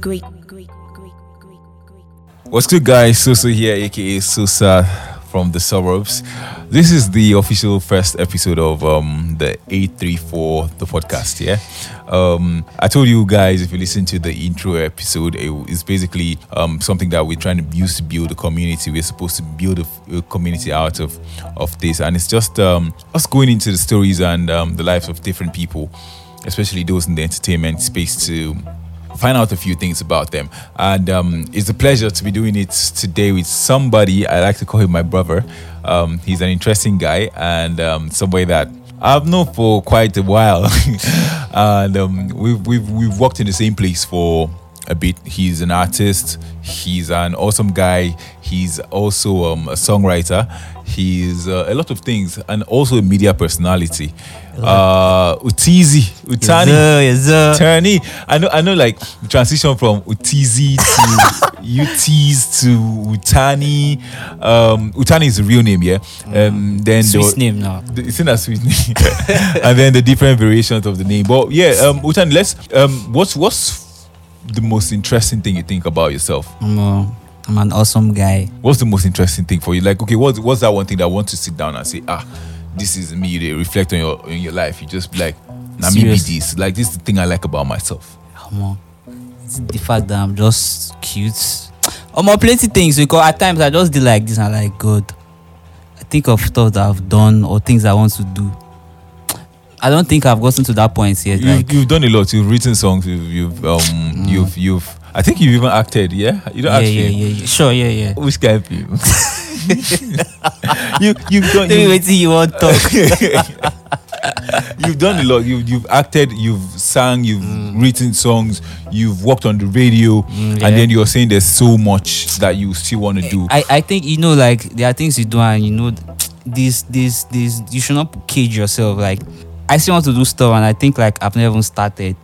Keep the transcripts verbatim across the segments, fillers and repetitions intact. Great, great, great, great, great. What's good, guys? Sosa here, aka Sosa from the suburbs. This is the official first episode of um, the eight three four, the podcast, yeah? Um, I told you guys, if you listen to the intro episode, it, it's basically um, something that we're trying to use to build a community. We're supposed to build a, a community out of, of this. And it's just um, us going into the stories and um, the lives of different people, especially those in the entertainment space, to find out a few things about them. And um, it's a pleasure to be doing it today with somebody. I like to call him my brother. Um, he's an interesting guy and um, somebody that I've known for quite a while. and um, we've, we've, we've worked in the same place for a bit. He's an artist. He's an awesome guy. He's also um, a songwriter. He's uh, a lot of things, and also a media personality. Uh, Utizi, Utani, yes, yes, Turni. I know, I know. Like the transition from Utizi to Utiz to Utani. Um, Utani is the real name, yeah. Um, then Swiss the, name now. The, it's in a Swiss name, and then the different variations of the name. But yeah, um, Utani. Let's. Um, what's what's the most interesting thing you think about yourself? Mm. I'm an awesome guy. What's the most interesting thing for you? Like, okay, what's, what's that one thing that I want to sit down and say, ah, this is me. You reflect on your on your life. You just be like, nah, me be this. Like, this is the thing I like about myself. Um, it's the fact that I'm just cute. Um, plenty things, because at times I just do like this and I'm like, God, I think of stuff that I've done or things I want to do. I don't think I've gotten to that point yet. You've, like, you've done a lot. You've written songs. You've, you've um, mm. you've, you've. I think you've even acted. Yeah, you don't yeah, act. Yeah, yeah, yeah, sure, yeah, yeah. Which guy of you? you, you've done. Let me wait till you want talk. You've done a lot. You've, you've acted. You've sang. You've mm. written songs. You've worked on the radio, mm, yeah. and then you're saying there's so much that you still want to do. I, I think you know, like there are things you do, and you know, this, this, this. You should not cage yourself, like. I still want to do stuff, and I think like I've never even started.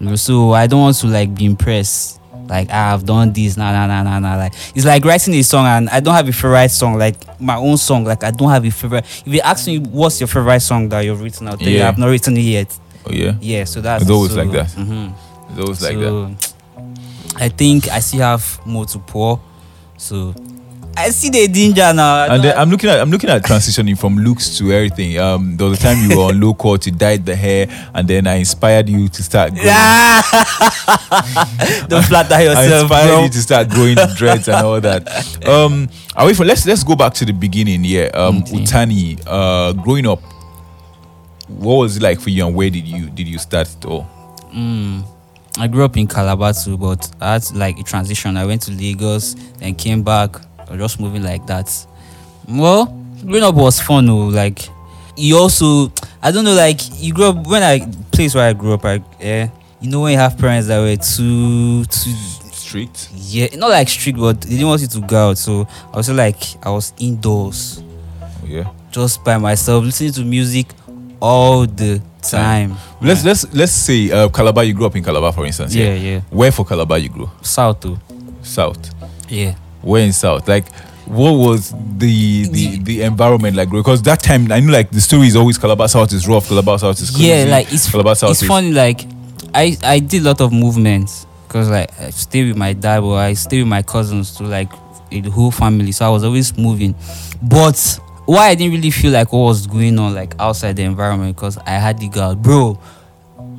You know, so I don't want to like be impressed. Like ah, I've done this, nah, nah, nah, nah, nah. Like it's like writing a song, and I don't have a favorite song, like my own song. Like I don't have a favorite. If you ask me what's your favorite song that you've written out there, yeah. I've not written it yet. Oh yeah. Yeah, so that's it's always so, like that. Mm-hmm. It's always so, like that. I think I still have more to pour. So. I see the danger now. And then I'm looking at I'm looking at transitioning from looks to everything. Um, there was a time you were on low court, you dyed the hair, and then I inspired you to start growing. Don't flatter yourself. I inspired bro. you to start growing dreads and all that. Um, away from let's let's go back to the beginning. Yeah, um, okay. Utani, uh, growing up, what was it like for you, and where did you did you start it all? Mm. I grew up in Calabar too, but I had like a transition. I went to Lagos and came back. Just moving like that. Well, growing up was fun though. Like you also, I don't know, like you grew up when I place where I grew up. I, yeah, you know when you have parents that were too too strict. Yeah, not like strict, but they didn't want you to go out. So I was like I was indoors. Oh, yeah, just by myself listening to music all the time. Yeah. Let's let's let's say uh, Calabar. You grew up in Calabar, for instance. Yeah, yeah. yeah. Where for Calabar you grew? South too. South. Yeah. Where in South? Like, what was the the, the environment like? Because that time, I knew like the story is always Calabar South is rough, Calabar South is crazy. Yeah, like it's Calabar South it's is- funny. Like, I I did a lot of movements because like I stay with my dad, but I stay with my cousins to like the whole family. So I was always moving. But why I didn't really feel like what was going on like outside the environment because I had the girl, bro.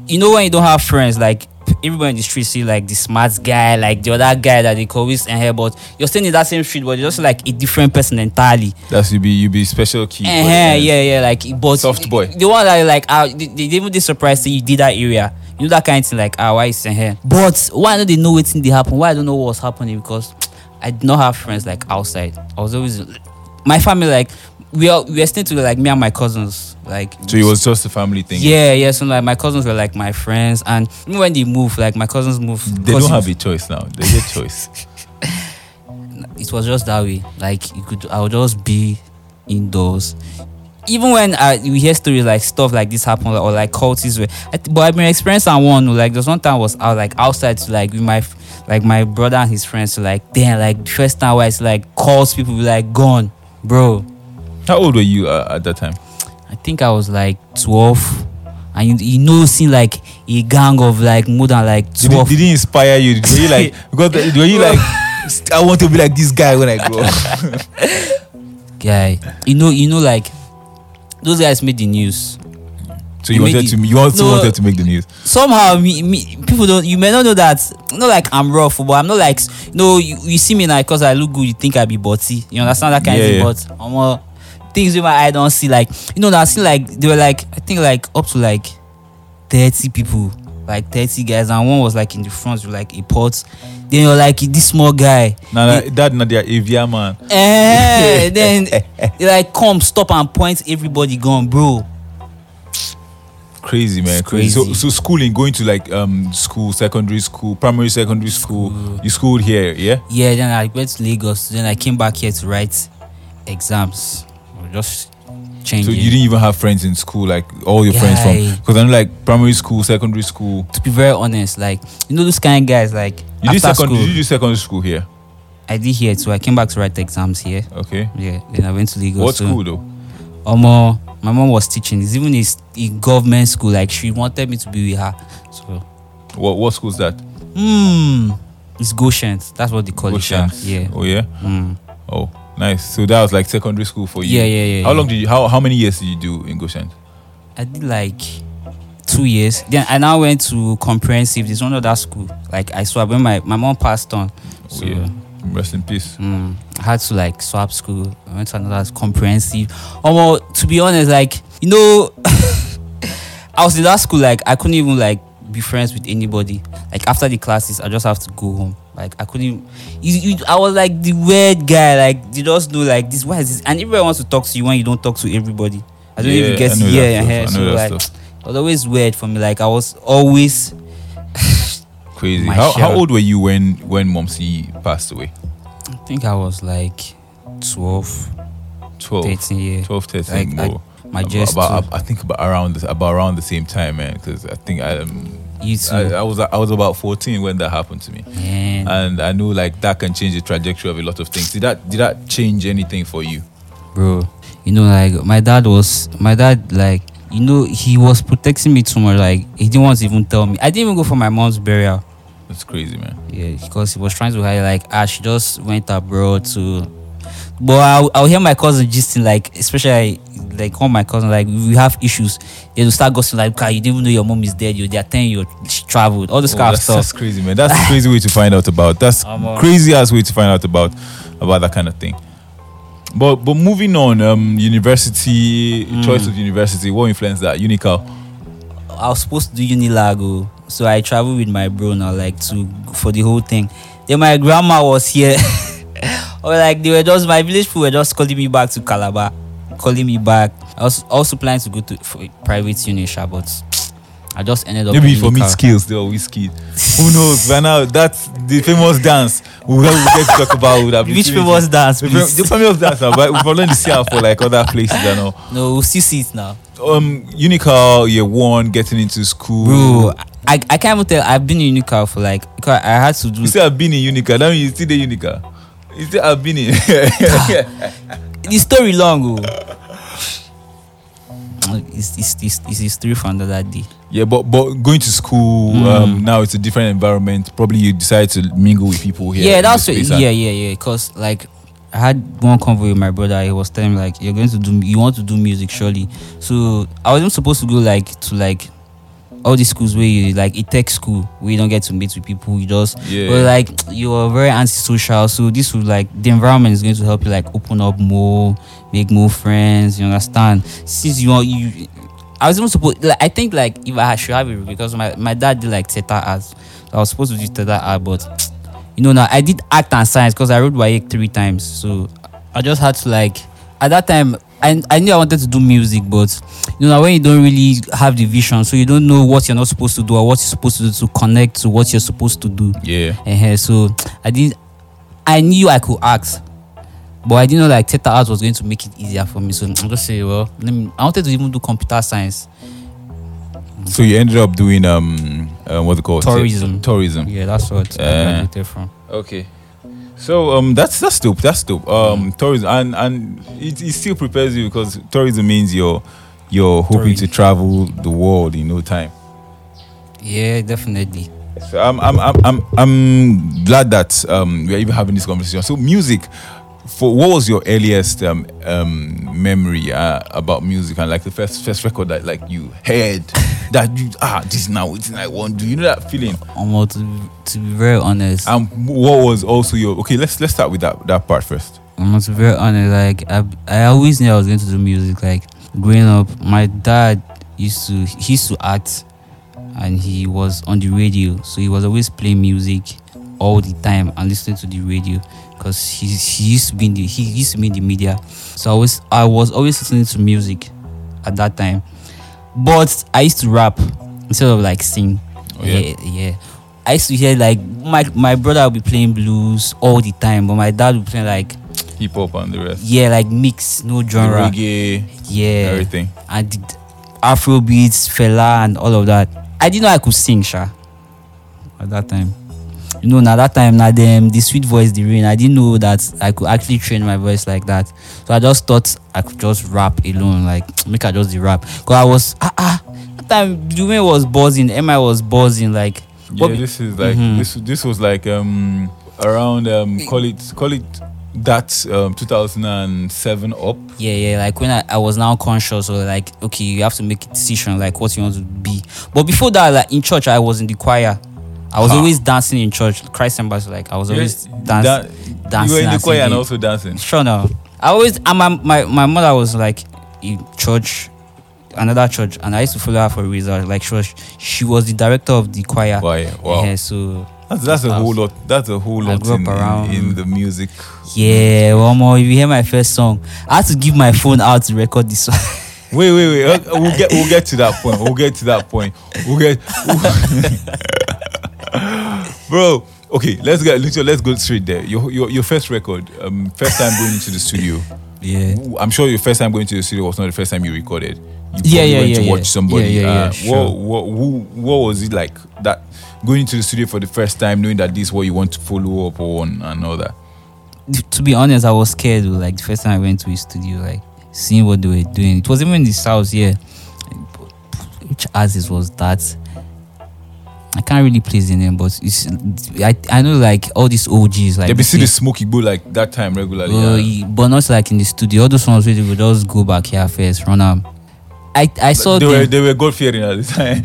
You know when you don't have friends, like. Everybody in the street see like the smart guy, like the other guy that they always and here, but you're staying in that same street, but you're just like a different person entirely. That's you be you be special kid. Uh-huh, yeah, yeah, like but soft boy. The one that like uh, they, they even they surprised that you did that area. You know that kind of thing, like ah uh, why is in here? But why don't they know what thing they happen? Why I don't know what's happening because I did not have friends like outside. I was always my family like. We are we are staying together like me and my cousins like. So it was just a family thing. Yeah, yeah. So like my cousins were like my friends, and even when they moved, like my cousins moved. They cousins. don't have a choice now. They get choice. It was just that way. Like you could, I would just be indoors. Even when I we hear stories like stuff like this happen or like cultists were, I th- but I've been experiencing one like there's one time I was out like outside to, like with my. Like my brother and his friends, so like then like the first time where it's like calls people were like gone, bro. How old were you uh, at that time? I think I was like twelve, and you, you know, seeing like a gang of like more than like twelve. Did, did he inspire you? Did you like? Because were you like, I want to be like this guy when I grow up? Guy, you know, you know, like those guys made the news. So you wanted, to, you also no, wanted to make the news. Somehow, me, me, people don't. You may not know that. Not like I'm rough, but I'm not like. No, you, you see me now because I look good. You think I be butty. You understand that kind yeah, of thing. Yeah. But I'm all, things with my eye don't see. Like you know, I see like they were like I think like up to like thirty people, like thirty guys, and one was like in the front with like a pot. Then you're like this small guy. Nah, nah, that not their Avia man. Eh, then they like come stop and point everybody gone, bro. Crazy man, crazy. crazy. So, so schooling, going to like um school, secondary school, primary, secondary school. school. You schooled here, yeah? Yeah. Then I went to Lagos. Then I came back here to write exams. We're just changing. So you didn't even have friends in school, like all your yeah, friends from? Because I know like primary school, secondary school. To be very honest, like you know those kind of guys, like you after did secondary. Did you do secondary school here? I did here too. I came back to write exams here. Okay. Yeah. Then I went to Lagos. What so. school though? Omo. Um, uh, My mom was teaching. It's even a, a government school. Like she wanted me to be with her. So, what what school is that? Hmm, it's Goshen. That's what they call Goshen. It. Yeah. Oh yeah. Mm. Oh, nice. So that was like secondary school for you. Yeah, yeah, yeah. How yeah. long did you? How how many years did you do in Goshen? I did like two years. Then I now went to comprehensive. There's one other school. Like I swap when my my mom passed on. So. Oh, yeah. Rest in peace. Mm, I had to like swap school. I went to another comprehensive. Oh, well, to be honest, like you know, I was in that school. Like I couldn't even like be friends with anybody. Like after the classes, I just have to go home. Like I couldn't. You, you, I was like the weird guy. Like they just know like this. Why is this? And everyone wants to talk to you when you don't talk to everybody. I don't yeah, even get to hear and hair. So like, stuff. It was always weird for me. Like I was always. Crazy. How, how old were you when when Momsi passed away? I think I was like twelve, twelve thirteen, yeah. twelve, thirteen like, I, about, about, I think about around the, about around the same time, man, because I think I, um, you too. I I was I was about fourteen when that happened to me, man. And I knew like that can change the trajectory of a lot of things. Did that did that change anything for you, bro? You know, like my dad was my dad like. You know, he was protecting me too much. Like, he didn't want to even tell me. I didn't even go for my mom's burial. That's crazy, man. Yeah, because he was trying to hide. Like, ah, she just went abroad to... But I'll, I'll hear my cousin gisting, like, especially, like, all my cousins, like, we have issues. They'll start gossiping, like, okay, you didn't even know your mom is dead. You're there, ten, you traveled. All this oh, kind of stuff. That's crazy, man. That's a crazy way to find out about. That's um, crazy-ass way to find out about about that kind of thing. But but moving on, um, university, mm. choice of university, what influenced that? Unical? I was supposed to do Unilago, so I traveled with my bro now, like, to for the whole thing. Then my grandma was here. Or like, they were just, my village people were just calling me back to Calabar, calling me back. I was also planning to go to for private uni, but I just ended up... Maybe for me, skills, they were whiskey. Who knows? By now, that's the famous dance we will get to talk about. Would have Which famous dance, please? The famous dance now, but we've already seen it for like other places and all. No, we'll still see it now. Um, Unical, year one, getting into school. Bro, I, I can't even tell. I've been in Unical for like... I had to do... You still have been in Unical. That means you still in Unical. You still have been in... The story long, oh. It's, it's, it's, it's his three from that day. Yeah, but but going to school mm. um, now, it's a different environment. Probably you decide to mingle with people here. Yeah, that's what, yeah, yeah, yeah. Cause like I had one convo with my brother. He was telling me like, you're going to do, you want to do music surely. So I wasn't supposed to go like to like all these schools where you like a tech school where you don't get to meet with people. You just yeah. But like you are very antisocial. So this would like the environment is going to help you like open up more, make more friends. You understand? Since you are you, I was even supposed. Like, I think like if I should have it because my, my dad did like theater arts. I was supposed to do theater art, but you know now I did act and science because I wrote WAEC three times. So I just had to like at that time. I, I knew I wanted to do music, but you know, when you don't really have the vision, so you don't know what you're not supposed to do or what you're supposed to do to connect to what you're supposed to do. Yeah. Uh-huh. So I didn't, I knew I could act, but I didn't know like theater arts was going to make it easier for me. So I'm just saying, well, let me, I wanted to even do computer science. So you ended up doing, um, uh, what's it called? Tourism. Tourism. Yeah, that's what uh, I graduated from. Okay. So um, that's that's dope. That's dope. Um, tourism and and it, it still prepares you because tourism means you're you're hoping tourism. to travel the world in no time. Yeah, definitely. So I'm, I'm, I'm, I'm, I'm glad that um, we're even having this conversation. So music, for what was your earliest um, um, memory uh, about music, and like the first first record that like you heard that you ah this is now what I want to do? You know that feeling. Almost to, to be very honest. And what was also your okay? Let's let's start with that that part first. I'm to be very honest. Like I I always knew I was going to do music. Like growing up, my dad used to he used to act. And he was on the radio, so he was always playing music all the time and listening to the radio, because he, he used to be in the, he used to be in the media. So I was I was always listening to music at that time, but I used to rap instead of like sing. Oh, yeah. yeah, yeah. I used to hear like my my brother would be playing blues all the time, but my dad would play like hip hop and the rest. Yeah, like mix, no genre, reggae, yeah, everything, and the Afro beats, Fela, and all of that. I didn't know I could sing, sha. At that time, you know, now that time, now them the sweet voice, the rain. I didn't know that I could actually train my voice like that. So I just thought I could just rap alone, like make I just the rap. Cause I was ah ah. That time, Dwayne was buzzing, Emi was buzzing, like. Yeah, Bobby. This is like mm-hmm. this. This was like um around um call it call it that um two thousand seven up. Yeah, yeah, like when I, I was now conscious, or so like, okay, you have to make a decision, like what you want to be. But before that, like in church, I was in the choir. I was huh. always dancing in church. Christ Embassy, like I was always dancing, dan- dancing. You were in the choir and also dancing. Sure, no. I always, and my, my my mother was like in church, another church, and I used to follow her for a reason. Like she was, she was the director of the choir. Choir, wow. Yeah, so. That's, that's a whole lot. That's a whole lot in, in, in the music. Yeah, one more. If you hear my first song, I had to give my phone out to record this song. Wait, wait, wait. We'll get, we'll get to that point. We'll get to that point. We'll get, we'll bro. Okay, let's get. Let's go straight there. Your, your, your first record. Um, first time going into the studio. Yeah. I'm sure your first time going to the studio was not the first time you recorded. You yeah, yeah, went yeah, to yeah. watch somebody. Yeah, yeah, yeah, uh, sure. What, what, who, what was it like that? Going into the studio for the first time, knowing that this is what you want to follow up on and all that? To be honest, I was scared. Like the first time I went to his studio, like seeing what they were doing. It was even in the south here. Which artist was that? I can't really place the name, but it's I I know like all these O Gs like they be seeing the Smokey Bowl like that time regularly. Uh, yeah. But not like in the studio. All those ones where they would just go back here first, run up. I, I saw they them. were they were God fearing at the time.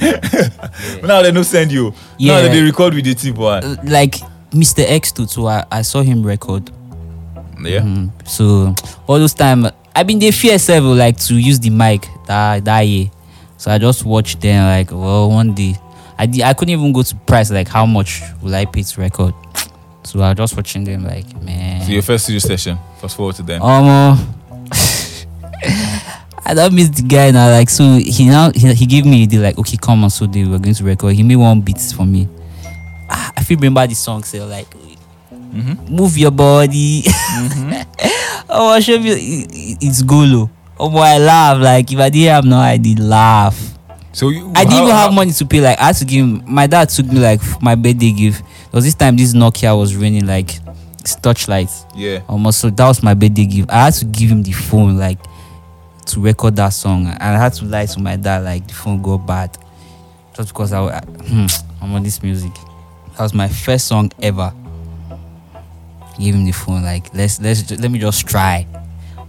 Yeah. Now they don't send you. Yeah. Now they record with the tip one. Uh, like Mister X too, so I, I saw him record. Yeah. Mm-hmm. So all those time I been they fear several like to use the mic that that year. So I just watched them like well one day I did, I couldn't even go to price like how much will I pay to record. So I was just watching them like man. So your first studio session, fast forward to them. Um. I don't miss the guy now. Like so, he now he, he gave me the like. Okay, come on, so they were going to record. He made one beat for me. Ah, I feel remember the song. So like, mm-hmm. move your body. Mm-hmm. Oh, I show you. It, it's Golo. Oh boy, I laugh. Like if I didn't have no, I did laugh. So you, I didn't how, even have how, money to pay. Like I had to give him, my dad took me like my birthday gift. Because this time this Nokia was raining like it's touchlight. Yeah. Almost. So that was my birthday gift. I had to give him the phone like. To record that song, and I had to lie to my dad like the phone got bad, just because I, I I'm on this music. That was my first song ever. Give him the phone like let's let's let me just try.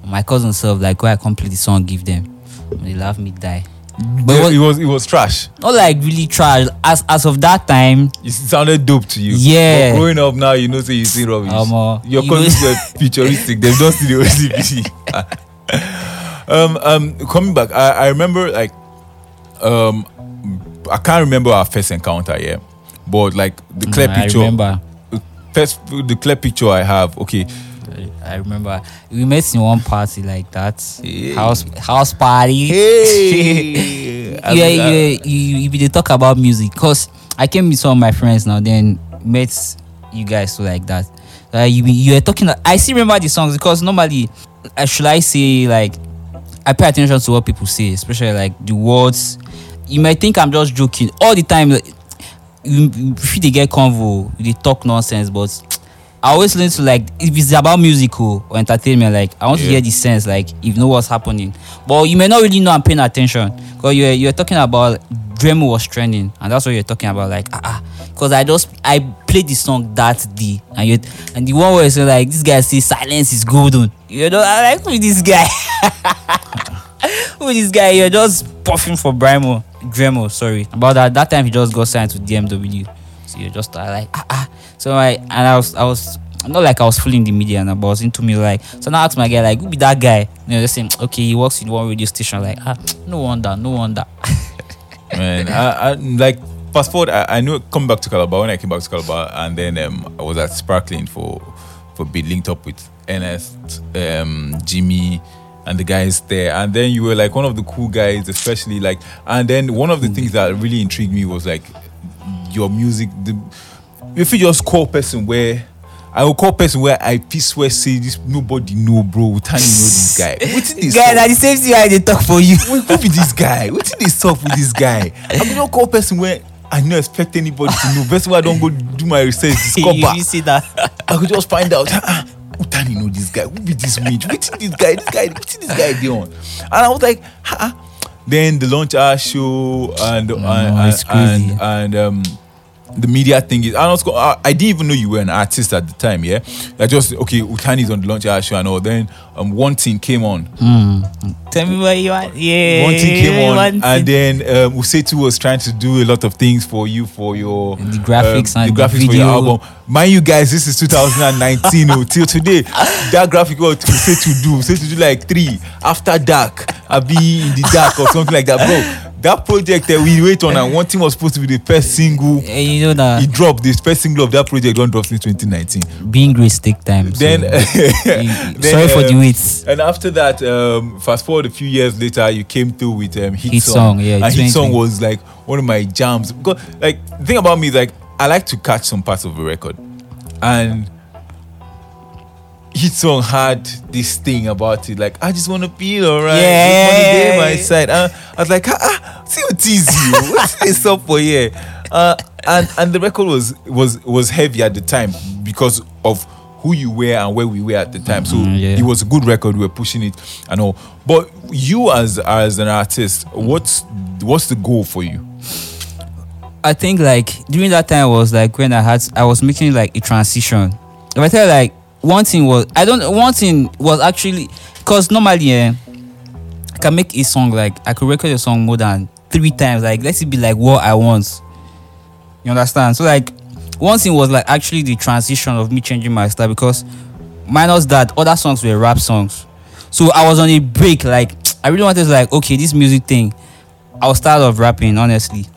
My cousin self like why I complete the song give them, they laugh me die. But yeah, it, was, it was it was trash. Not like really trash. As as of that time, it sounded dope to you. Yeah. But growing up now, you know, say you see rubbish. Um, uh, Your you cousins were futuristic. They've done studio O C B. Um, um, coming back, I, I remember like, um, I can't remember our first encounter, yeah, but like the clear no, picture. I remember. First, the clear picture I have. Okay. I remember we met in one party like that hey. house house party. Hey. yeah, yeah, you you they talk about music because I came with some of my friends now. Then met you guys so like that. Uh, you you were talking. I still remember the songs because normally, uh, should I say like. I pay attention to what people say, especially like the words. You might think I'm just joking all the time. Like, you, if they get convo, they talk nonsense. But I always learn to like if it's about musical or entertainment, like I want yeah. to hear the sense, like if you know what's happening. But you may not really know I'm paying attention because you're you're talking about Dremo was trending, and that's what you're talking about, like ah ah, because I just I played the song that day, and you and the one where you say like this guy says silence is golden, you know, I like who is this guy, who is this guy? You're just puffing for Brimo, Dremo, sorry about that. That time he just got signed to D M W, so you just are like ah ah. So I and I was I was. Not like I was fooling the media, but I was into me like. So now I asked my guy like, who be that guy? You know, they say, okay, he works in one radio station. Like, ah, no wonder, no wonder. Man, I, I like fast forward. I, I knew it come back to Calabar when I came back to Calabar, and then um, I was at Sparkling for for being linked up with Ernest, um, Jimmy, and the guys there. And then you were like one of the cool guys, especially like. And then one of the things that really intrigued me was like your music. The, if you just call person where. I will call person where I piss where say this nobody know bro. Utani know this guy. What's this guy? That the same thing I they talk for you. Who be this guy? What's this talk with this guy? I will not call person where I don't expect anybody to know. Best where I don't go do my research. Discover. You, you see that? I could just find out. Ah, Utani know this guy. Who be this witch? What's this guy? This guy. What's this guy doing? And I was like, ah. Then the launch hour show and and and, and, and um. the media thing is, I, was, I, I didn't even know you were an artist at the time, yeah? I just, okay, Utani's on the launch hour show and all. Then um, one thing came on. Mm. Tell me what you want. Yeah. One thing came on. One and thing. Then um, Usetu was trying to do a lot of things for you, for your... The graphics um, and the graphics the video. For your album. Mind you guys, this is two thousand nineteen. Oh, till today, that graphic what Usetu do. Usetu do like three. After dark. I'll be in the dark or something like that, bro. That project that we wait on, and one thing was supposed to be the first single. Yeah, you know that. It dropped. The first single of that project don't drop since twenty nineteen. Being great take time. Then, so then sorry um, for the waits. And after that, um, fast forward a few years later, you came through with um, Hit, Hit Song. Song yeah, and Hit Song was like one of my jams. Because, like, the thing about me is like, I like to catch some parts of a record. And Hit Song had this thing about it, like I just want to feel alright, yeah, my side. And I was like, ah, see what is you? What's this up for here? Uh, and and the record was was was heavy at the time because of who you were and where we were at the time. So mm, yeah. It was a good record. We were pushing it and all. But you as as an artist, what's what's the goal for you? I think like during that time was like when I had I was making like a transition. If I tell you, like. One thing was I don't. One thing was actually because normally eh, I can make a song like I could record a song more than three times. Like let it be like what I want. You understand? So like one thing was like actually the transition of me changing my style because minus that other songs were rap songs. So I was on a break. Like I really wanted to like okay this music thing. I'll start off rapping honestly.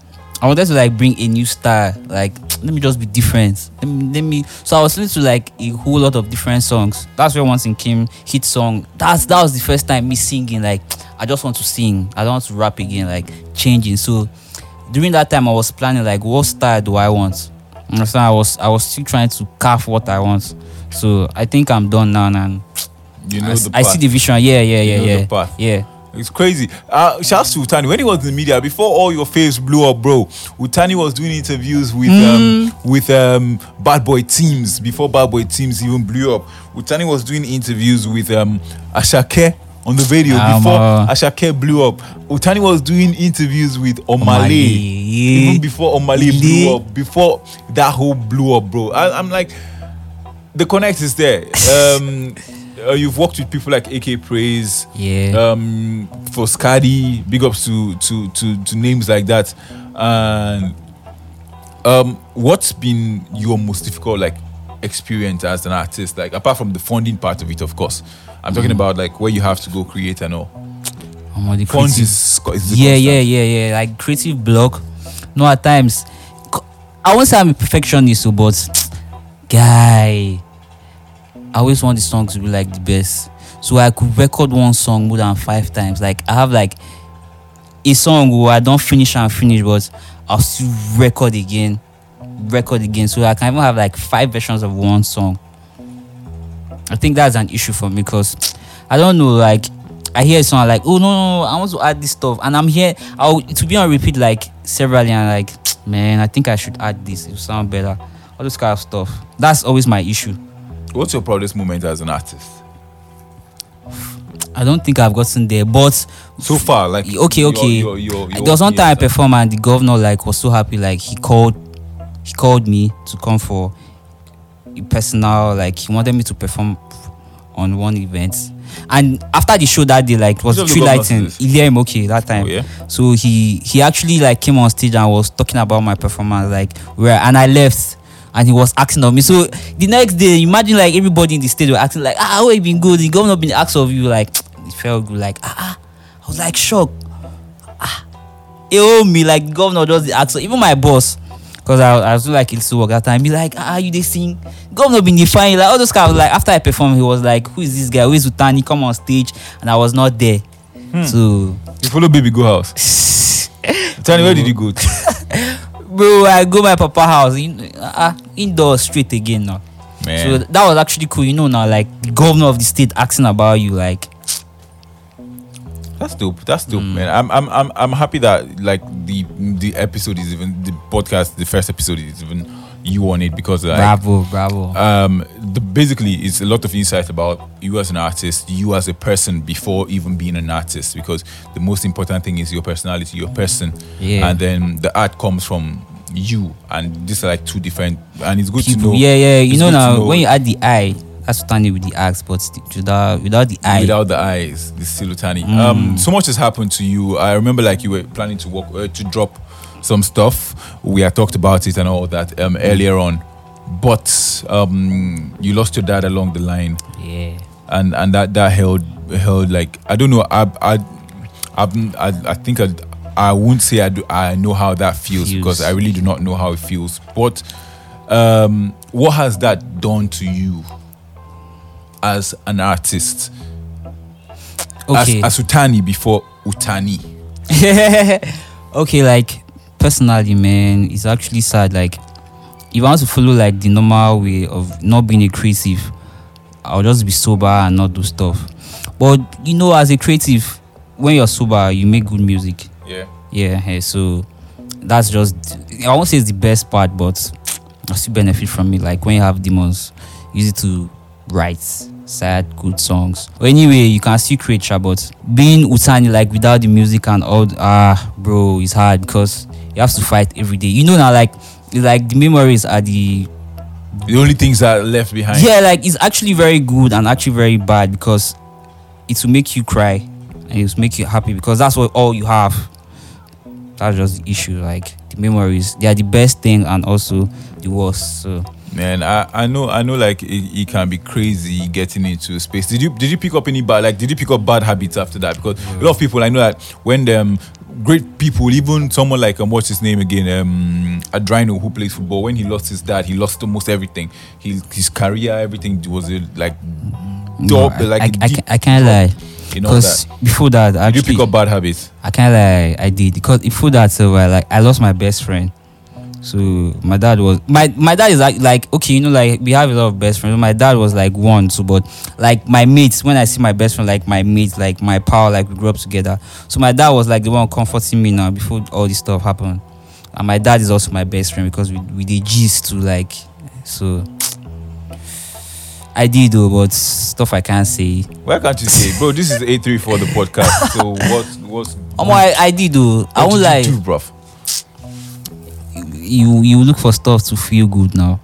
I wanted to like bring a new style. Like let me just be different. Let me, let me. So I was listening to like a whole lot of different songs. That's where one thing came, Hit Song. That's that was the first time me singing. Like I just want to sing. I don't want to rap again. Like changing. So during that time, I was planning like what style do I want? And so I was I was still trying to carve what I want. So I think I'm done now. And you know I, the path. I see the vision. Yeah, yeah, yeah, you know yeah. The path. Yeah. It's crazy. Uh, shouts to Utani. When he was in the media, before all your faves blew up, bro, Utani was doing interviews with mm. um, with um, Bad Boy Teams before Bad Boy Teams even blew up. Utani was doing interviews with um, Ashake on the radio um, before uh, Ashake blew up. Utani was doing interviews with Omale, Omale. Even before Omale yeah. blew up. Before that whole blew up, bro. I, I'm like, the connect is there. Um, Uh, you've worked with people like A K Praise, yeah. Um, for Skadi, big ups to, to to to names like that. And um, what's been your most difficult like experience as an artist? Like apart from the funding part of it, of course. I'm mm. talking about like where you have to go create and all. Um, the creative, is, is yeah, yeah, yeah, yeah. Like creative block. No, at times, I won't say I'm a perfectionist, but guy. I always want the song to be like the best. So I could record one song more than five times. Like I have like a song where I don't finish and finish, but I'll still record again, record again. So I can even have like five versions of one song. I think that's an issue for me because I don't know, like I hear a song like, oh no, no, I want to add this stuff. And I'm here, I'll to be on repeat like severally and like, man, I think I should add this. It'll sound better. All this kind of stuff. That's always my issue. What's your proudest moment as an artist? I don't think I've gotten there, but so far, like okay, okay. You're, you're, you're, you're there was one time I performed and the governor like was so happy, like he called, he called me to come for a personal, like he wanted me to perform on one event. And after the show that day, like it was the tree lighting, Iliam okay that time. Oh, yeah? So he he actually like came on stage and was talking about my performance, like where and I left. And he was asking of me. So the next day, imagine like everybody in the state were acting like, ah, how have you been good? The governor been asked of you, like it felt good, like ah, ah. I was like shocked. Ah, it owed me like the governor does the ask. Even my boss, because I, I was doing like it's work that time. Be like, ah, you they sing. Governor been defining like all those kind of like. After I performed, he was like, who is this guy? Who is Utani? Come on stage, and I was not there. Hmm. So you follow baby go house. Utani, where did you go to? Bro, I go my papa house in, uh, indoor straight again now. Man. So that was actually cool, you know. Now, like the governor of the state asking about you, like that's dope. That's dope, mm. man. I'm, I'm, I'm, I'm happy that like the the episode is even the podcast. The first episode is even you on it because like, bravo, bravo. Um, the, basically, it's a lot of insight about you as an artist, you as a person before even being an artist. Because the most important thing is your personality, your person, yeah. And then the art comes from you. And these are like two different. And it's good people, to know. Yeah, yeah. You know now know. When you add the eye, that's Utani with the eyes, but without without the eye, without the eyes, it's still Utani. Mm. Um, so much has happened to you. I remember like you were planning to walk uh, to drop. Some stuff we had talked about it and all that um, earlier on, but um, you lost your dad along the line, yeah, and and that that held held like I don't know I I I, I think I I won't say I do, I know how that feels, feels because I really do not know how it feels. But um, what has that done to you as an artist? Okay, as, as Utani before Utani. Okay, like. Personally, man, it's actually sad. Like, if I want to follow like the normal way of not being a creative, I'll just be sober and not do stuff. But you know, as a creative, when you're sober, you make good music. Yeah. Yeah. Hey, so that's just I won't say it's the best part, but I still benefit from it. Like when you have demons, use it to write sad, good songs. But anyway, you can still create, but being Utani like without the music and all, ah, bro, it's hard because. You have to fight every day. You know now, like, like the memories are the the only things that are left behind. Yeah, like it's actually very good and actually very bad because it will make you cry and it will make you happy because that's what all you have. That's just the issue. Like the memories, they are the best thing and also the worst. So. Man, I, I know I know like it, it can be crazy getting into space. Did you did you pick up any bad like did you pick up bad habits after that? Because yeah. A lot of people I know that when them. Great people, even someone like um, what's his name again, um, Dremo, who plays football. When he lost his dad, he lost almost everything. He, his career, everything was uh, like, no, dope, I, like I, I, deep I can't lie. Because before that, I did you pick up bad habits. I can't lie, I did. Because before that, so I, like I lost my best friend. So my dad was my my dad is like like okay, you know, like we have a lot of best friends. My dad was like one, so but like my mates, when I see my best friend, like my mates, like my pal, like we grew up together. So my dad was like the one comforting me now before all this stuff happened. And my dad is also my best friend because we we did gist to like so I did though, but stuff I can't say. Why can't you say, bro? This is eight three four the podcast. So what what's um, I, I did though. What I won't lie. Do, bruv? You you look for stuff to feel good now.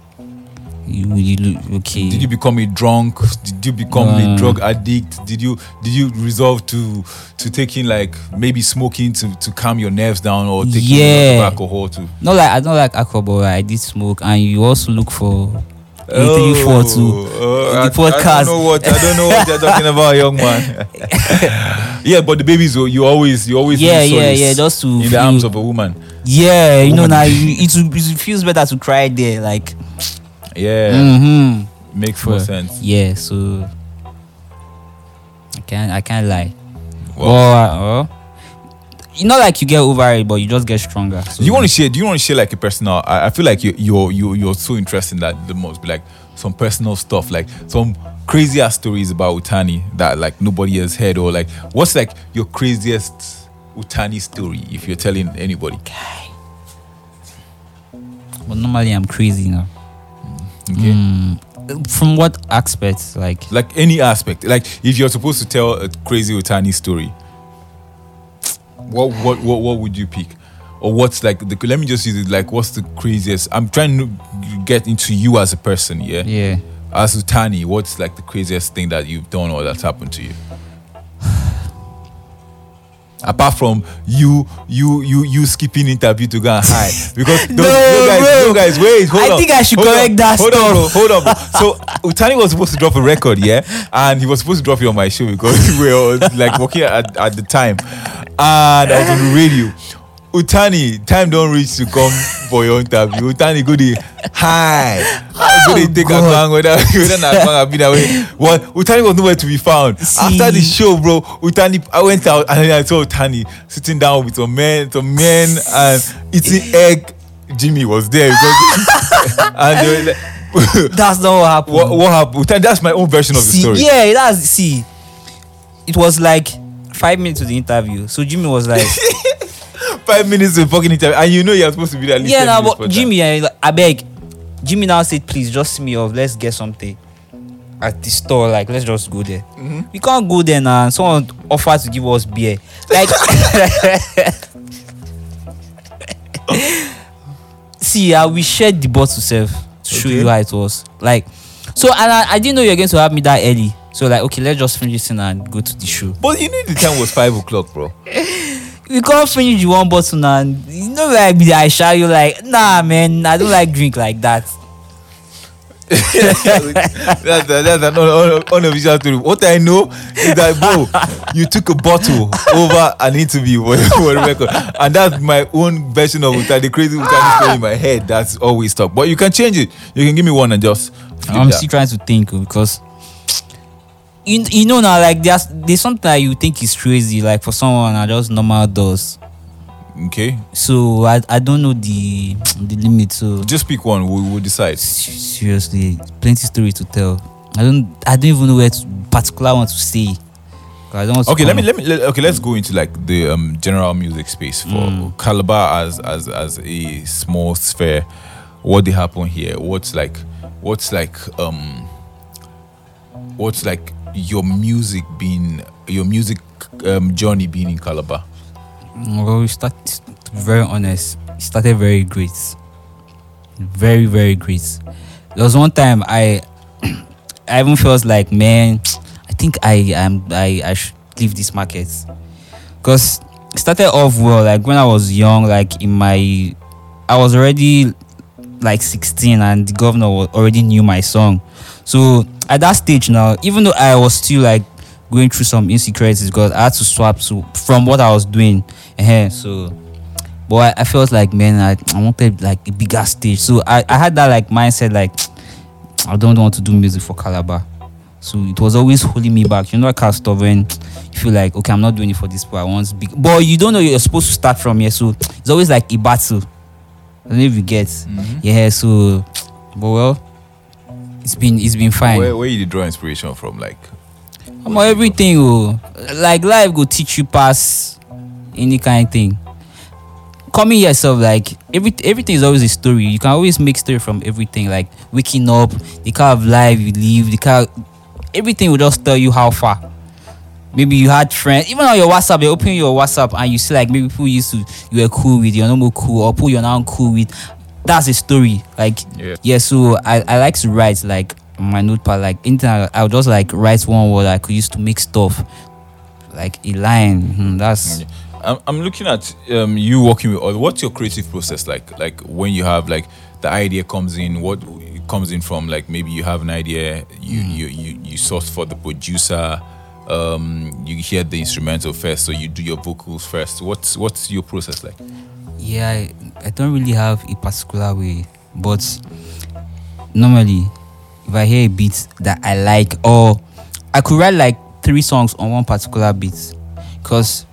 You, you look, okay. Did you become a drunk? Did you become uh, a drug addict? Did you did you resolve to to taking like maybe smoking to, to calm your nerves down or taking yeah. alcohol to? No, like I don't like alcohol, but I did smoke, and you also look for. Oh, three four two oh, the podcast. I, I don't know what I don't know what they're talking about, young man. Yeah, but the babies, you always, you always, yeah, yeah, yeah, just to in feel, the arms of a woman. Yeah, you woman. Know now, it, it feels better to cry there, like. Yeah. Mm-hmm. Makes full sense. Yeah, so I can't, I can't lie. Wow. Or, or, it's not like you get over it, but you just get stronger. So. Do you want to share? Do you want to share like a personal? I, I feel like you, you're you you're so interested in that the most, but like some personal stuff, like some crazy ass stories about Utani that like nobody has heard, or like what's like your craziest Utani story if you're telling anybody? Okay. Well, normally I'm crazy now. Okay. Mm, From what aspect? Like like any aspect. Like if you're supposed to tell a crazy Utani story, what what what, what would you pick? Or what's like the, let me just use it like what's the craziest? I'm trying to get into you as a person, yeah? Yeah. As Utani, what's like the craziest thing that you've done or that's happened to you? Apart from you, you, you, you skipping interview to go and hide because those, no, those guys, bro. those guys, wait, hold on. I think I should correct that stuff. Hold on, hold on. So Utani was supposed to drop a record, yeah, and he was supposed to drop it on my show because we were like working at, at the time, and I was on the radio. Utani, time don't reach to come for your interview. Utani go the hi. Oh, go the take God. A gang whether whether na gang be that way. Well, Utani was nowhere to be found. See? After the show, bro, Utani, I went out and then I saw Utani sitting down with some men, some men and eating egg. Jimmy was there because and they were like, that's not what happened. What, what happened? Utani, that's my own version of see, the story. Yeah, that's see. It was like five minutes of the interview, so Jimmy was like. Five minutes of fucking interview, and you know you're supposed to be there at least. Yeah, nah, but Jimmy, I, I beg. Jimmy now said, please just see me off. Let's get something at the store. Like, let's just go there. Mm-hmm. We can't go there now. And someone offered to give us beer. Like, see, uh, we shared the bottle self to show you how it was. Like, so, and I, I didn't know you were going to have me that early. So, like, okay, let's just finish this and go to the show. But you knew the time was five o'clock, bro. We can't finish the one bottle and you know like me I shout you like nah man I don't like drink like that. that's that's an unofficial story. What I know is that bro, you took a bottle over an interview for a record, and that's my own version of Utah, the crazy Utah story in my head. That's always stuck. But you can change it. You can give me one and just. I'm that. Still trying to think because. You, you know now, like there's there's something that you think is crazy, like for someone I just normal does. Okay. So I I don't know the the limit. So just pick one. We'll, we'll decide. Seriously, plenty story to tell. I don't I don't even know where to, particular one to say. I don't want to okay. Let me let me let, okay. Let's go into like the um, general music space for mm. Calabar as as as a small sphere. What did happen here? What's like what's like um what's like your music being your music um, journey being in Calabar? Well, we started, to be very honest, it started very great. Very, very great. There was one time I I even felt like, man, I think I am I, I should leave this market. Because it started off well, like when I was young, like in my I was already like sixteen and the governor already knew my song. So at that stage now, even though I was still like going through some insecurities because I had to swap to, from what I was doing. Uh-huh, so, but I, I felt like, man, I, I wanted like a bigger stage. So I, I had that like mindset, like, I don't want to do music for Calabar. So it was always holding me back. You know, I can't stop when you feel like, okay, I'm not doing it for this, but I want big. But you don't know you're supposed to start from here. So it's always like a battle. I don't know if you get. Mm-hmm. Yeah, so, but well. It's been it's been fine. Where, where you draw inspiration from, like? Um, everything, oh, like life go teach you past any kind of thing. Coming yourself, like every everything is always a story. You can always make story from everything, like waking up, the kind of life you live, the kind of, everything will just tell you how far. Maybe you had friends, even on your WhatsApp, you open your WhatsApp and you see like maybe people used to you were cool with, you're no more cool, or people you're now cool with. That's a story, like yeah. yeah so I, I like to write like my notepad, like anything. I, I would just like write one word I could use to make stuff, like a line. Mm-hmm, that's. I'm I'm looking at um you working with. What's your creative process like? Like when you have like the idea comes in, what it comes in from? Like maybe you have an idea, you mm. you you you source for the producer, um you hear the instrumental first, so you do your vocals first. What's what's your process like? Yeah, I, I don't really have a particular way, but normally if I hear a beat that I like, or I could write like three songs on one particular beat, because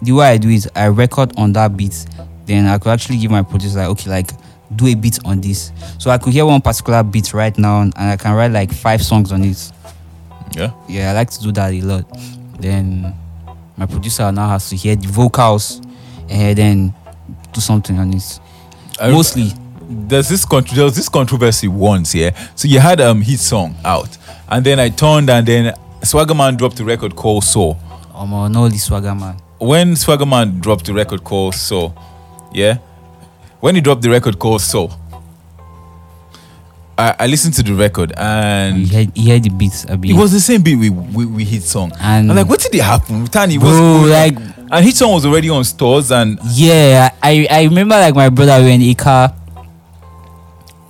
the way I do is I record on that beat, then I could actually give my producer like, okay, like do a beat on this. So I could hear one particular beat right now and I can write like five songs on it. Yeah. Yeah, I like to do that a lot. Then my producer now has to hear the vocals and then do something on it. I, mostly there's this contro- there was this controversy once, yeah. So you had um hit song out, and then I turned, and then Swagger Man dropped a record called So. Oh no, the Swagger Man. When Swagger Man dropped the record called So, yeah. When he dropped the record called So, I, I listened to the record and he heard, he heard the beats a bit. It was the same beat we we, we hit song. And I'm like, what did it happen? Tani was bro, like, and hit song was already on stores and yeah. I, I remember like my brother we were in a car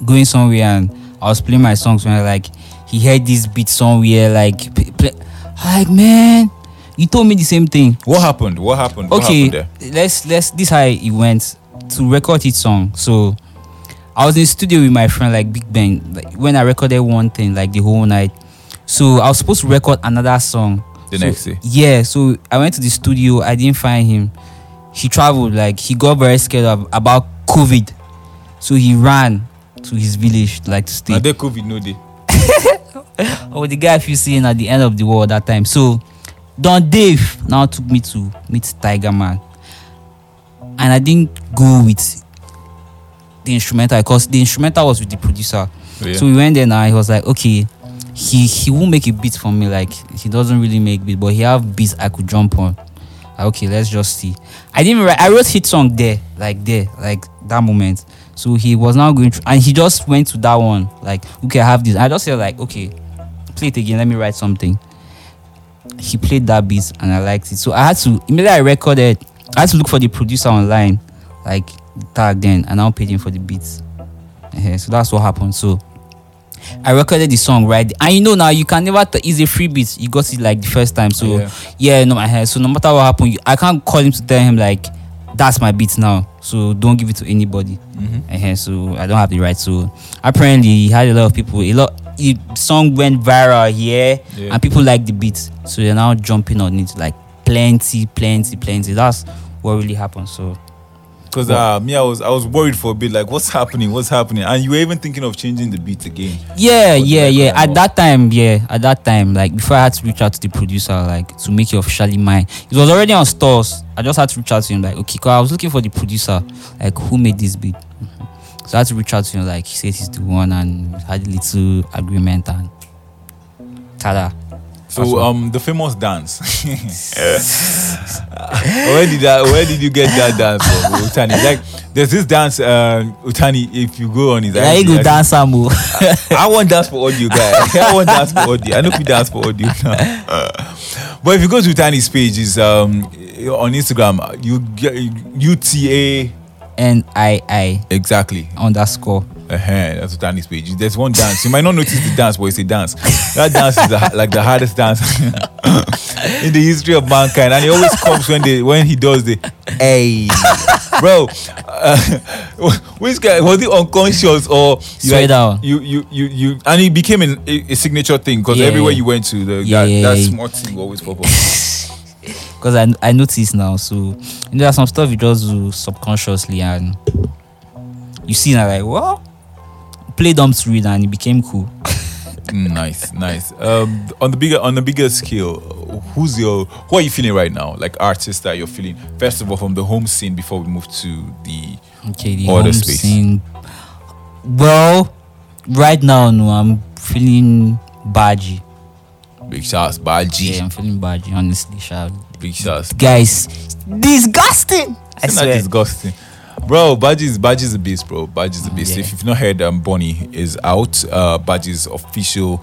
going somewhere and I was playing my songs when I like he heard this beat somewhere like play, like man. You told me the same thing. What happened? What happened? What okay, happened there? let's let's. This how it went to record his song. So I was in the studio with my friend like Big Bang. Like, when I recorded one thing like the whole night, so I was supposed to record another song the so, next day. Yeah, so I went to the studio. I didn't find him. He traveled. Like he got very scared of, about COVID, so he ran to his village like to stay. Are there COVID no day? Oh, the guy you seeing at the end of the world that time. So. Don Dave now took me to meet Tiger Man, and I didn't go with the instrumental because the instrumental was with the producer. Oh, yeah. So we went there now. He was like, okay, he he won't make a beat for me. Like he doesn't really make beat, but he have beats I could jump on. Like, okay, let's just see. I didn't write. I wrote hit song there, like there, like that moment. So he was now going through, and he just went to that one. Like okay, I have this. I just said like okay, play it again. Let me write something. He played that beat and I liked it, so I had to immediately I recorded. I had to look for the producer online, like tag then, and I paid him for the beats. Yeah, so that's what happened. So I recorded the song right, and you know now you can never. T- it's a free beat. You got it like the first time. So yeah, yeah no my hair. So no matter what happened, you, I can't call him to tell him like that's my beat now. So don't give it to anybody. Mm-hmm. Yeah, so I don't have the right. So apparently he had a lot of people. A lot. The song went viral here, yeah, and people like the beat, so they're now jumping on it like plenty, plenty, plenty. That's what really happened. So, because uh, me, I was I was worried for a bit, like what's happening, what's happening, and you were even thinking of changing the beat again. Yeah, yeah, yeah. At that time, yeah, at that time, like before I had to reach out to the producer, like to make it officially mine. It was already on stores. I just had to reach out to him, like okay, cause I was looking for the producer, like who made this beat. So I had to reach out to him, like he said he's the one, and had a little agreement and tada. So um the famous dance. where did that where did you get that dance from? Utani. Like there's this dance, uh, Utani, if you go on his yeah, I go like, dance Samu. I, I want dance for audio guys. I want dance for audio. I know we dance for audio now. But if you go to Utani's page, is um on Instagram, you get U T A N I I exactly underscore uh-huh. That's Utani's page. There's one dance you might not notice the dance, but it's a dance. That dance is the, like the hardest dance in the history of mankind, and it always comes when they when he does the hey bro uh, which guy was it unconscious or you, like, down. You, you you you and it became an, a, a signature thing because yeah, everywhere yeah. you went to the yeah, that, yeah, that yeah. smart thing always pop up. Because I I notice now, so you know, there's some stuff you just do subconsciously, and you see now like what play dumb to read, and it became cool. Nice, nice. Um, on the bigger on the bigger scale, who's your who are you feeling right now? Like artists that you're feeling. First of all, from the home scene before we move to the okay the other home space. Scene. Well, right now, no, I'm feeling Baji. Big shots, Baji. Yeah, I'm feeling Baji. Honestly, shout. Big shots, guys. Disgusting. I it's swear. Not disgusting, bro. Badgy is Badgy is a beast, bro. Badgy is a beast. Yeah. If you've not heard, um, Bonnie is out. Uh, Badgy's official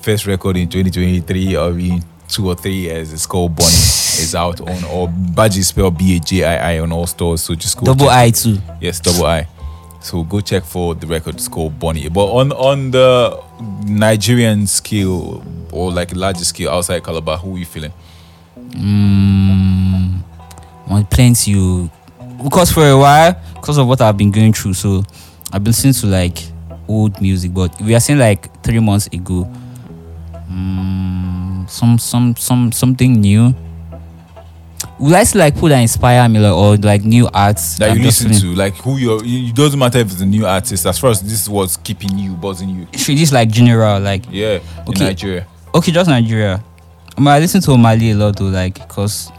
first record in twenty twenty-three or in two or three years. It's called Bonnie. It's out on all Badgy spell B A J I I on all stores. So just go double check. I too. Yes, double I. So go check for the record. It's called Bonnie. But on on the Nigerian scale or like larger scale outside Calabar, who are you feeling? Mm, well, plenty you because for a while because of what I've been going through, so I've been listening to like old music, but we are saying like three months ago um, some some some something new would I say like people that inspire me like, or like new arts that, that you listen to like who you're it doesn't matter if it's a new artist as far as this is what's keeping you buzzing you actually this like general like yeah okay, in Nigeria okay just Nigeria I mean, I listen to Mali a lot though, like, because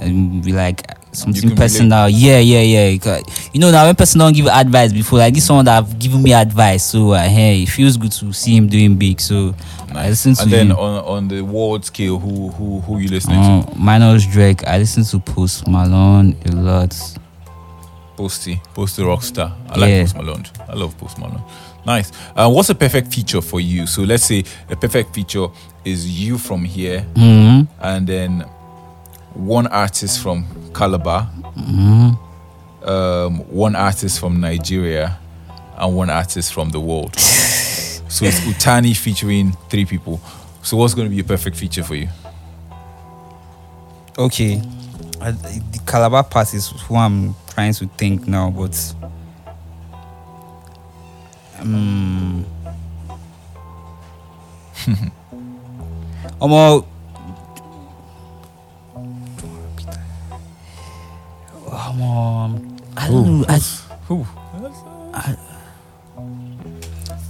um, we like something personal. Yeah, yeah, yeah. You know, now when person don't give advice before, like this one that have given me advice, so uh, hey, it feels good to see him doing big. So nice. I listen to. And then him. on on the world scale, who who who you listening um, to? Minus Drake. I listen to Post Malone a lot. Posty, Posty Rockstar. I like yeah. Post Malone. I love Post Malone. Nice. Uh, what's a perfect feature for you? So let's say a perfect feature is you from here, mm-hmm. and then one artist from Calabar, mm-hmm. um, one artist from Nigeria, and one artist from the world. So it's Utani featuring three people. So what's going to be a perfect feature for you? Okay. Uh, the Calabar part is who I'm trying to think now, but um, Omale. Omale. I don't know. I, who? I,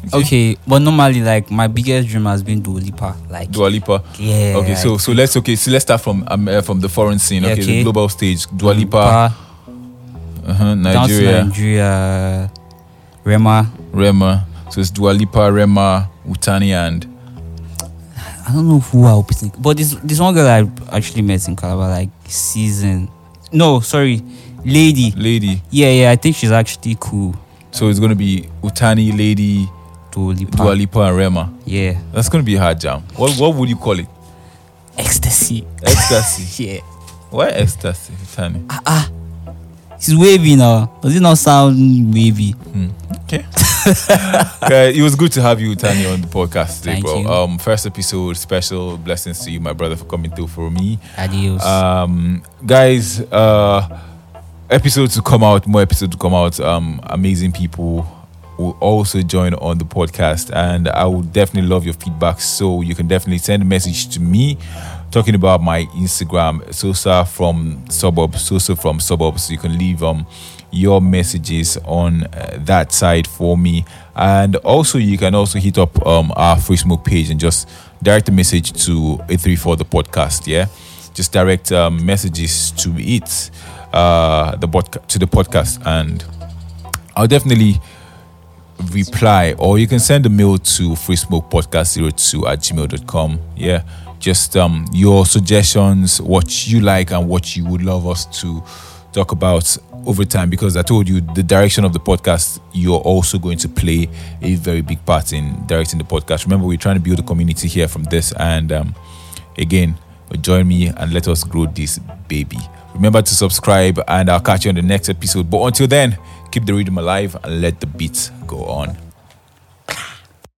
okay. okay, but normally, like my biggest dream has been Dua Lipa. Like Dua Lipa. Yeah. Okay, so so let's okay so let's start from um, uh, from the foreign scene. Okay, okay. The global stage. Dua Lipa. Uh-huh, Nigeria. Nigeria. Rema. Rema. So it's Dua Lipa, Rema, Utani, and I don't know who I will be thinking. But this this one girl I actually met in Calabar, like season. No, sorry, Lady. Lady. Yeah, yeah. I think she's actually cool. So it's gonna be Utani, Lady, Dua Lipa, Dua Lipa and Rema. Yeah. That's gonna be a hard jam. What what would you call it? Ecstasy. Ecstasy. Yeah. Why ecstasy, Utani? Ah ah. It's wavy now. Does it not sound wavy? Hmm. Okay. Okay. It was good to have you, Utani, on the podcast today, Thank bro. You. Um, first episode, special blessings to you, my brother, for coming through for me. Adios. Um, guys, uh, episodes to come out, more episodes to come out. Um, amazing people will also join on the podcast, and I would definitely love your feedback. So you can definitely send a message to me. Talking about my Instagram, Sosa from Suburbs, Sosa from Suburbs. You can leave um your messages on uh, that side for me, and also you can also hit up um our Facebook page and just direct a message to eight three four the podcast. Yeah, just direct um, messages to it, uh the podca- to the podcast, and I'll definitely reply. Or you can send a mail to freesmokepodcast zero two at gmail dot com. Yeah. Just um, your suggestions, what you like and what you would love us to talk about over time, because I told you the direction of the podcast, you're also going to play a very big part in directing the podcast. Remember, we're trying to build a community here from this, and um, again, join me and let us grow this baby. Remember to subscribe, and I'll catch you on the next episode. But until then, keep the rhythm alive and let the beats go on.